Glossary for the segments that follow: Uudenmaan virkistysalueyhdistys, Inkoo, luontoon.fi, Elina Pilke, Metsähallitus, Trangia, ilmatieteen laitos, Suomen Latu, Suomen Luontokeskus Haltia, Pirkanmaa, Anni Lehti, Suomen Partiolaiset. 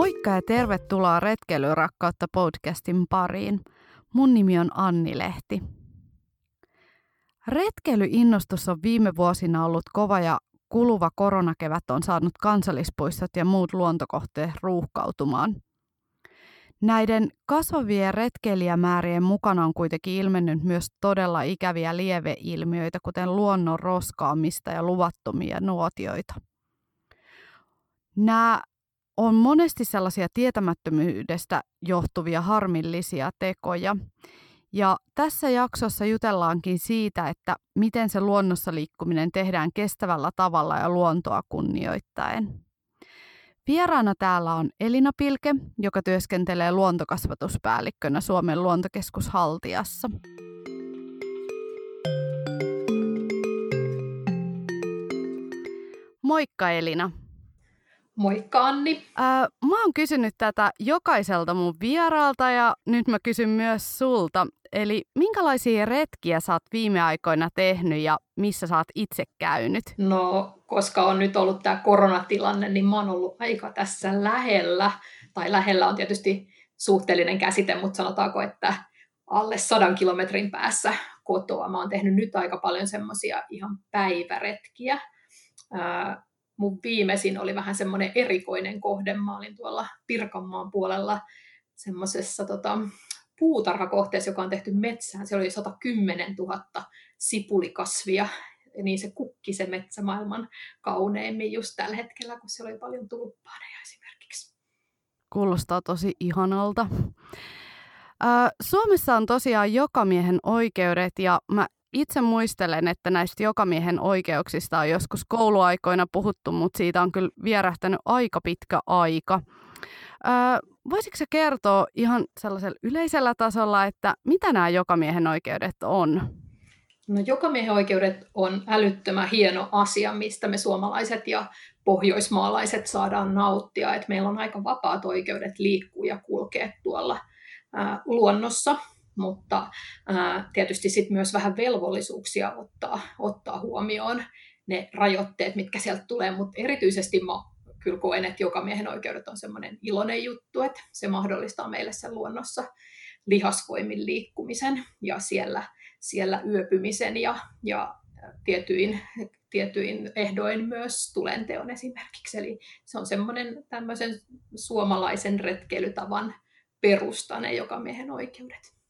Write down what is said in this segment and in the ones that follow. Moikka ja tervetuloa Retkeilyrakkautta podcastin pariin. Mun nimi on Anni Lehti. Retkeilyinnostus on viime vuosina ollut kova ja kuluva koronakevät on saanut kansallispuistot ja muut luontokohteet ruuhkautumaan. Näiden kasvavien retkeilijämäärien mukana on kuitenkin ilmennyt myös todella ikäviä lieveilmiöitä, kuten luonnon roskaamista ja luvattomia nuotioita. Nämä on monesti sellaisia tietämättömyydestä johtuvia harmillisia tekoja. Ja tässä jaksossa jutellaankin siitä, että miten se luonnossa liikkuminen tehdään kestävällä tavalla ja luontoa kunnioittaen. Vieraana täällä on Elina Pilke, joka työskentelee luontokasvatuspäällikkönä Suomen Luontokeskus Haltiassa. Moikka Elina. Moikka Anni. Mä oon kysynyt tätä jokaiselta mun vieraalta ja nyt mä kysyn myös sulta. Eli minkälaisia retkiä sä oot viime aikoina tehnyt ja missä sä oot itse käynyt? No, koska on nyt ollut tää koronatilanne, niin mä oon ollut aika tässä lähellä. Tai lähellä on tietysti suhteellinen käsite, mutta sanotaanko, että alle 100 kilometrin päässä kotoa. Mä oon tehnyt nyt aika paljon semmoisia ihan päiväretkiä. Mun viimeisin oli vähän semmoinen erikoinen kohde. Mä olin tuolla Pirkanmaan puolella semmoisessa puutarhakohteessa, joka on tehty metsään. Se oli 110 000 sipulikasvia. Ja niin se kukki se metsä maailman kauneimmin just tällä hetkellä, kun siellä oli paljon tulppaaneja esimerkiksi. Kuulostaa tosi ihanalta. Suomessa on tosiaan jokamiehen oikeudet ja mä itse muistelen, että näistä jokamiehen oikeuksista on joskus kouluaikoina puhuttu, mutta siitä on kyllä vierähtänyt aika pitkä aika. Voisitko sä kertoa ihan sellaisella yleisellä tasolla, että mitä nämä jokamiehen oikeudet on? No, jokamiehen oikeudet on älyttömän hieno asia, mistä me suomalaiset ja pohjoismaalaiset saadaan nauttia. Et meillä on aika vapaat oikeudet liikkua ja kulkea tuolla luonnossa. Mutta tietysti sit myös vähän velvollisuuksia ottaa huomioon ne rajoitteet, mitkä sieltä tulee. Mutta erityisesti mä kyllä koen, että jokamiehen oikeudet on semmoinen iloinen juttu, että se mahdollistaa meille sen luonnossa lihasvoimin liikkumisen ja siellä yöpymisen ja tietyin ehdoin myös tulenteon esimerkiksi. Eli se on semmoinen tämmöisen suomalaisen retkeilytavan perusta ne jokamiehen oikeudet.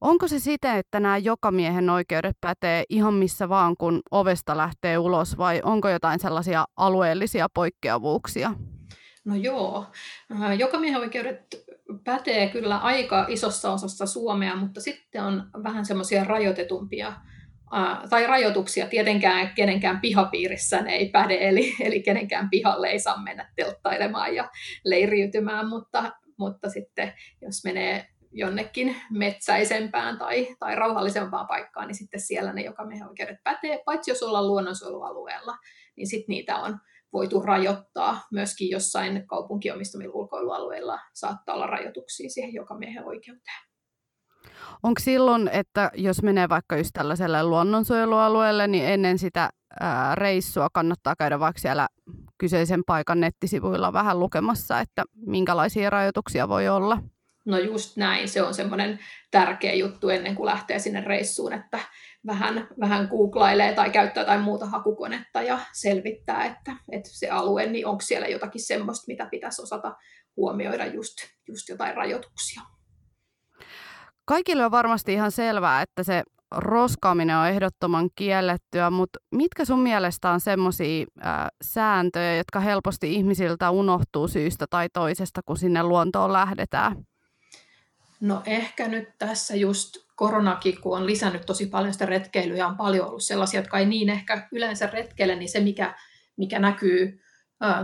Onko se siten, että nämä jokamiehen oikeudet pätee ihan missä vaan, kun ovesta lähtee ulos, vai onko jotain sellaisia alueellisia poikkeavuuksia? No joo, jokamiehen oikeudet pätee kyllä aika isossa osassa Suomea, mutta sitten on vähän semmoisia rajoitetumpia tai rajoituksia. Tietenkään kenenkään pihapiirissä ne ei päde, eli kenenkään pihalle ei saa mennä telttailemaan ja leiriytymään, mutta sitten jos menee jonnekin metsäisempään tai rauhallisempaan paikkaan, niin sitten siellä ne jokamiehen oikeudet pätee, paitsi jos ollaan luonnonsuojelualueella, niin sitten niitä on voitu rajoittaa. Myöskin jossain kaupunkiomistamilla ulkoilualueilla saattaa olla rajoituksia siihen jokamiehen oikeuteen. Onko silloin, että jos menee vaikka just tällaiselle luonnonsuojelualueelle, niin ennen sitä reissua kannattaa käydä vaikka siellä kyseisen paikan nettisivuilla vähän lukemassa, että minkälaisia rajoituksia voi olla? No just näin, se on semmoinen tärkeä juttu ennen kuin lähtee sinne reissuun, että vähän googlailee tai käyttää jotain muuta hakukonetta ja selvittää, että se alue, niin onko siellä jotakin semmoista, mitä pitäisi osata huomioida, just jotain rajoituksia. Kaikille on varmasti ihan selvää, että se roskaaminen on ehdottoman kiellettyä, mutta mitkä sun mielestä on semmoisia sääntöjä, jotka helposti ihmisiltä unohtuu syystä tai toisesta, kun sinne luontoon lähdetään? No ehkä nyt tässä just koronakin, kun on lisännyt tosi paljon sitä retkeilyä ja on paljon ollut sellaisia, jotka ei niin ehkä yleensä retkeile, niin se mikä näkyy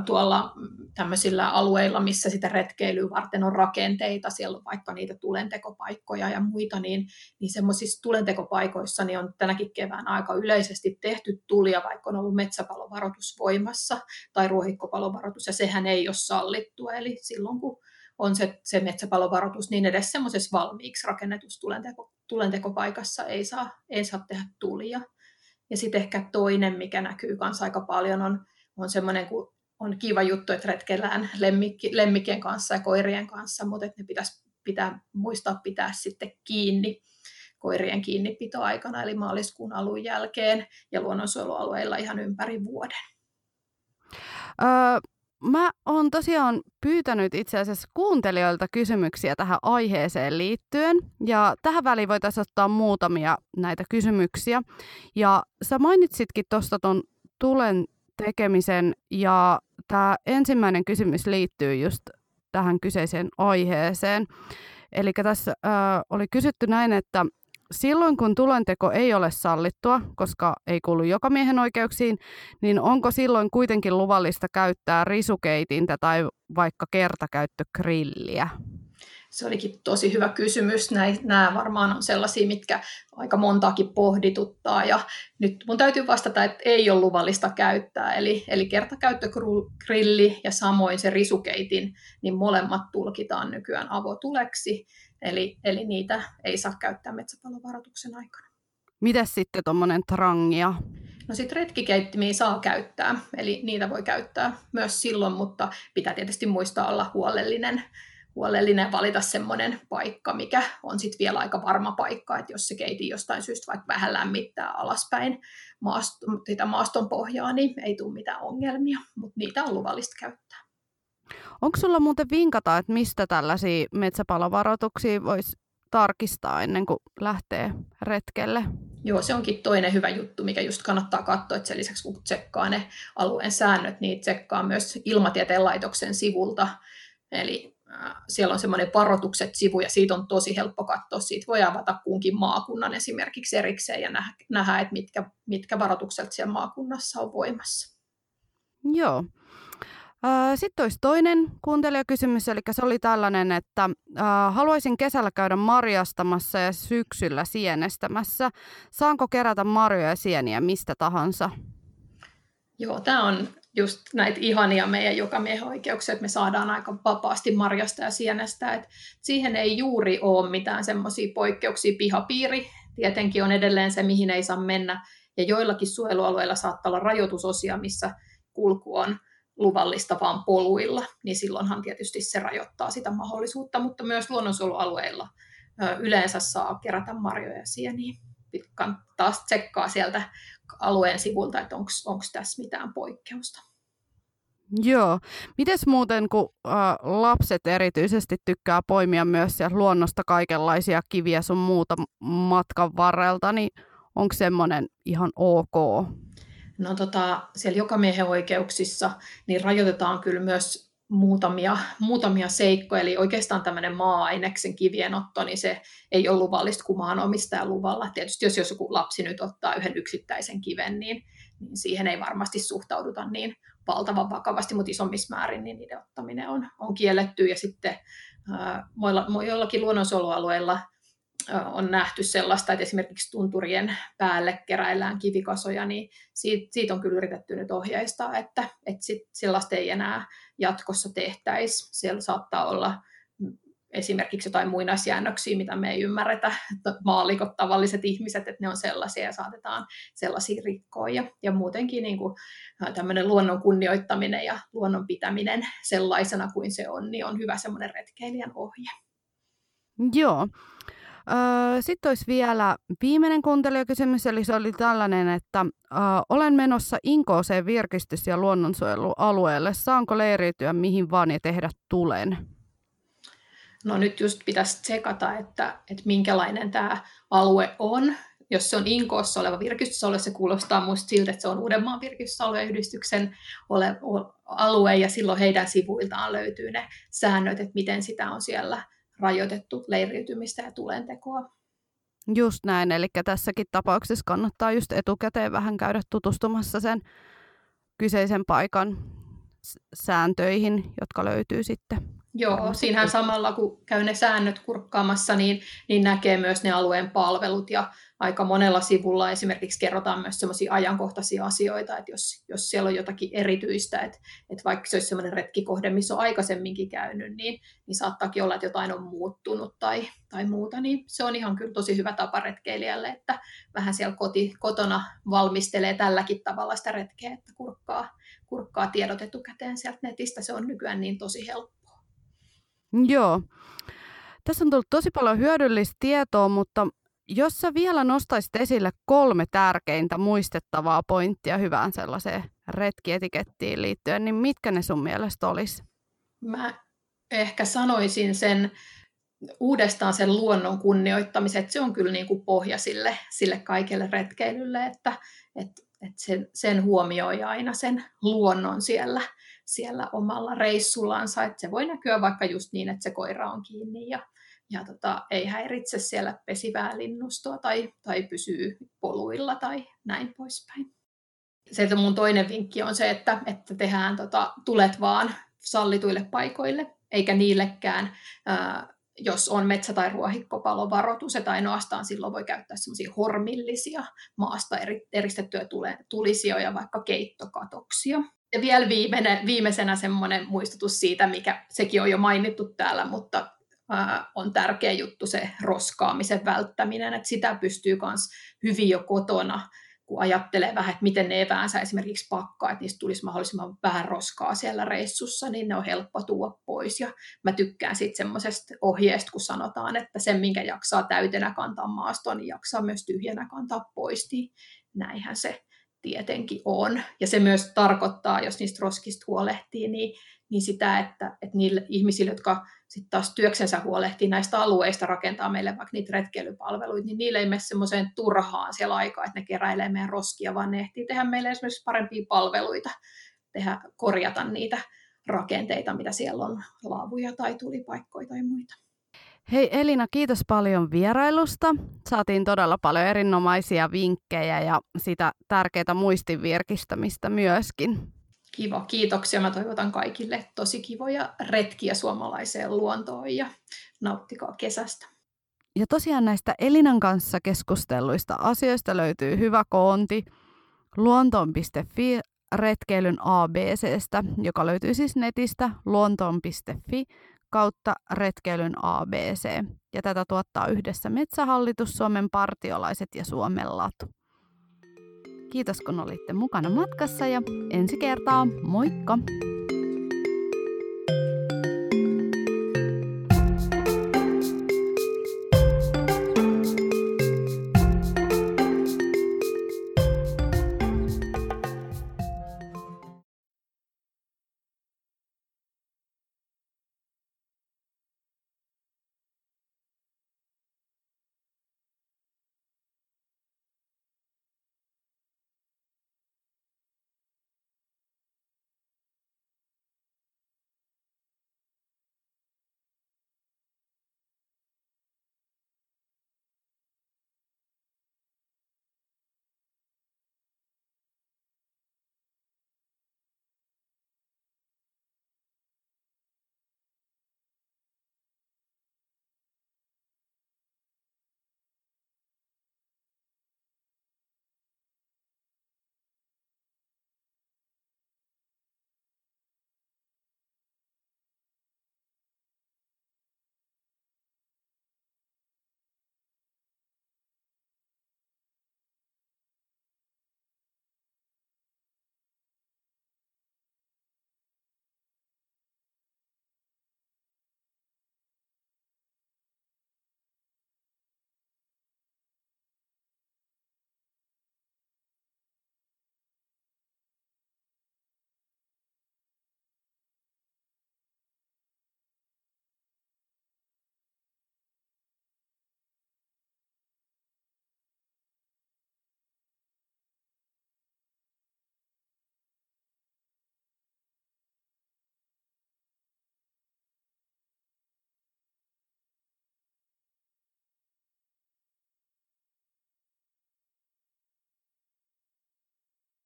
tuolla tämmöisillä alueilla, missä sitä retkeilyä varten on rakenteita, siellä on vaikka niitä tulentekopaikkoja ja muita, niin semmoisissa tulentekopaikoissa niin on tänäkin kevään aika yleisesti tehty tulia, vaikka on ollut metsäpalovaroitus voimassa tai ruohikkopalovaroitus, ja sehän ei ole sallittua, eli silloin kun on se metsäpalovaroitus, niin edes semmoisessa valmiiksi rakennetussa tulentekopaikassa ei saa tehdä tulia. Ja sitten ehkä toinen, mikä näkyy myös aika paljon, on semmoinen, kun on kiva juttu, että retkeillään lemmikien kanssa ja koirien kanssa, mutta että ne pitäisi muistaa pitää sitten kiinni koirien kiinnipitoaikana, eli maaliskuun alun jälkeen ja luonnonsuojelualueilla ihan ympäri vuoden. Mä oon tosiaan pyytänyt itse asiassa kuuntelijoilta kysymyksiä tähän aiheeseen liittyen, ja tähän väliin voitaisiin ottaa muutamia näitä kysymyksiä. Ja sä mainitsitkin tuosta ton tulen tekemisen, ja tämä ensimmäinen kysymys liittyy just tähän kyseiseen aiheeseen. Eli tässä oli kysytty näin, että silloin kun tulenteko ei ole sallittua, koska ei kuulu jokamiehen oikeuksiin, niin onko silloin kuitenkin luvallista käyttää risukeitintä tai vaikka kertakäyttögrilliä? Se olikin tosi hyvä kysymys. Nämä varmaan on sellaisia, mitkä aika montaakin pohdituttaa. Ja nyt mun täytyy vastata, että ei ole luvallista käyttää. Eli kertakäyttögrilli ja samoin se risukeitin, niin molemmat tulkitaan nykyään avotuleksi. Eli niitä ei saa käyttää metsäpalovaroituksen aikana. Mitäs sitten tuommoinen trangia? No sitten retkikeittimiä saa käyttää. Eli niitä voi käyttää myös silloin, mutta pitää tietysti muistaa olla huolellinen, valita semmoinen paikka, mikä on sitten vielä aika varma paikka, että jos se keitin jostain syystä vaikka vähän lämmittää alaspäin maaston pohjaa, niin ei tule mitään ongelmia, mutta niitä on luvallista käyttää. Onko sulla muuten vinkata, että mistä tällaisia metsäpalovaroituksia voisi tarkistaa ennen kuin lähtee retkelle? Joo, se onkin toinen hyvä juttu, mikä just kannattaa katsoa, että sen lisäksi kun tsekkaa ne alueen säännöt, niin tsekkaa myös Ilmatieteen laitoksen sivulta, eli siellä on semmoinen varoitukset-sivu ja siitä on tosi helppo katsoa. Siitä voi avata kunkin maakunnan esimerkiksi erikseen ja nähdä, että mitkä varoitukset siellä maakunnassa on voimassa. Joo. Sitten olisi toinen kuuntelijakysymys, eli se oli tällainen, että haluaisin kesällä käydä marjastamassa ja syksyllä sienestämässä. Saanko kerätä marjoja ja sieniä mistä tahansa? Joo, tämä on just näitä ihania meidän jokamiehen oikeuksia, että me saadaan aika vapaasti marjasta ja sienestä. Et siihen ei juuri ole mitään semmoisia poikkeuksia. Pihapiiri tietenkin on edelleen se, mihin ei saa mennä. Ja joillakin suojelualueilla saattaa olla rajoitusosia, missä kulku on luvallista vaan poluilla. Niin silloinhan tietysti se rajoittaa sitä mahdollisuutta, mutta myös luonnonsuojelualueilla yleensä saa kerätä marjoja ja sieniä. Taas tsekkaa sieltä alueen sivulta, että onko tässä mitään poikkeusta. Joo. Mites muuten, kun lapset erityisesti tykkää poimia myös sieltä luonnosta kaikenlaisia kiviä sun muuta matkan varrelta, niin onko semmoinen ihan ok? No siellä jokamiehen oikeuksissa niin rajoitetaan kyllä myös muutamia seikkoja, eli oikeastaan tämmöinen maa-aineksen kivienotto, niin se ei ole luvallista kuin maanomistajan luvalla. Tietysti jos joku lapsi nyt ottaa yhden yksittäisen kiven, niin siihen ei varmasti suhtauduta niin valtavan vakavasti, mutta isommissa määrin niin niiden ottaminen on kielletty. Ja sitten jollakin luonnonsuojelualueilla on nähty sellaista, että esimerkiksi tunturien päälle keräillään kivikasoja, niin siitä on kyllä yritetty nyt ohjeistaa, että sellaista ei enää jatkossa tehtäisi. Siellä saattaa olla esimerkiksi jotain muinaisjäännöksiä, mitä me ei ymmärretä, maallikot, tavalliset ihmiset, että ne on sellaisia ja saatetaan sellaisia rikkoa. Ja muutenkin niin kuin tämmöinen luonnon kunnioittaminen ja luonnon pitäminen sellaisena kuin se on, niin on hyvä semmoinen retkeilijän ohje. Joo. Sitten olisi vielä viimeinen kuuntelijakysymys, eli se oli tällainen, että olen menossa Inkooseen virkistys- ja luonnonsuojelualueelle. Saanko leiriytyä mihin vaan ja tehdä tulen? No nyt just pitäisi tsekata, että minkälainen tämä alue on. Jos se on Inkoossa oleva virkistysalue, se kuulostaa musta siltä, että se on Uudenmaan virkistysalueyhdistyksen alue, ja silloin heidän sivuiltaan löytyy ne säännöt, että miten sitä on siellä rajoitettu leiriytymistä ja tulentekoa. Just näin, eli tässäkin tapauksessa kannattaa just etukäteen vähän käydä tutustumassa sen kyseisen paikan sääntöihin, jotka löytyy sitten. Joo, siinähän samalla kun käy ne säännöt kurkkaamassa, niin näkee myös ne alueen palvelut, ja aika monella sivulla esimerkiksi kerrotaan myös semmoisia ajankohtaisia asioita, että jos siellä on jotakin erityistä, että vaikka se olisi semmoinen retkikohde, missä on aikaisemminkin käynyt, niin saattaakin olla, että jotain on muuttunut tai muuta, niin se on ihan kyllä tosi hyvä tapa retkeilijälle, että vähän siellä kotona valmistelee tälläkin tavalla sitä retkeä, että kurkkaa kurkkaa tiedot etukäteen sieltä netistä, se on nykyään niin tosi helppoa. Joo. Tässä on tullut tosi paljon hyödyllistä tietoa, mutta jos sä vielä nostaisit esille 3 tärkeintä muistettavaa pointtia hyvään sellaiseen retkietikettiin liittyen, niin mitkä ne sun mielestä olisi? Mä ehkä sanoisin sen luonnon kunnioittamisen, se on kyllä niin kuin pohja sille kaikelle retkeilylle, että sen huomioi aina sen luonnon siellä omalla reissullansa, että se voi näkyä vaikka just niin, että se koira on kiinni ja ei häiritse siellä pesivää linnustoa tai pysyy poluilla tai näin poispäin. Se mun toinen vinkki on se, että tehdään tulet vaan sallituille paikoille, eikä niillekään, jos on metsä- tai ruohikkopalovaroitus, että ainoastaan silloin voi käyttää semmoisia hormillisia maasta eristettyjä tulisijoja, vaikka keittokatoksia. Ja vielä viimeisenä semmoinen muistutus siitä, mikä sekin on jo mainittu täällä, mutta on tärkeä juttu se roskaamisen välttäminen, että sitä pystyy myös hyvin jo kotona, kun ajattelee vähän, että miten ne eväänsä esimerkiksi pakkaa, että niistä tulisi mahdollisimman vähän roskaa siellä reissussa, niin ne on helppo tuoda pois. Ja mä tykkään sitten semmoisesta ohjeesta, kun sanotaan, että sen, minkä jaksaa täytenä kantaa maastoon, niin jaksaa myös tyhjänä kantaa pois, niin näinhän se tietenkin on. Ja se myös tarkoittaa, jos niistä roskista huolehtii, niin sitä, että niille ihmisille, jotka sitten taas työksensä huolehtii näistä alueista, rakentaa meille vaikka niitä retkeilypalveluita, niin niille ei mene semmoiseen turhaan siellä aikaa, että ne keräilee meidän roskia, vaan ne ehtii tehdä meille esimerkiksi parempia palveluita, korjata niitä rakenteita, mitä siellä on, laavuja tai tulipaikkoja tai muita. Hei Elina, kiitos paljon vierailusta. Saatiin todella paljon erinomaisia vinkkejä ja sitä tärkeää muistin virkistämistä myöskin. Kiva, kiitoksia. Mä toivotan kaikille tosi kivoja retkiä suomalaiseen luontoon ja nauttikaa kesästä. Ja tosiaan näistä Elinan kanssa keskustelluista asioista löytyy hyvä koonti luontoon.fi retkeilyn ABCstä, joka löytyy siis netistä luontoon.fi kautta retkeilyn ABC. Ja tätä tuottaa yhdessä Metsähallitus, Suomen Partiolaiset ja Suomen Latu. Kiitos kun olitte mukana matkassa ja ensi kertaa, moikka!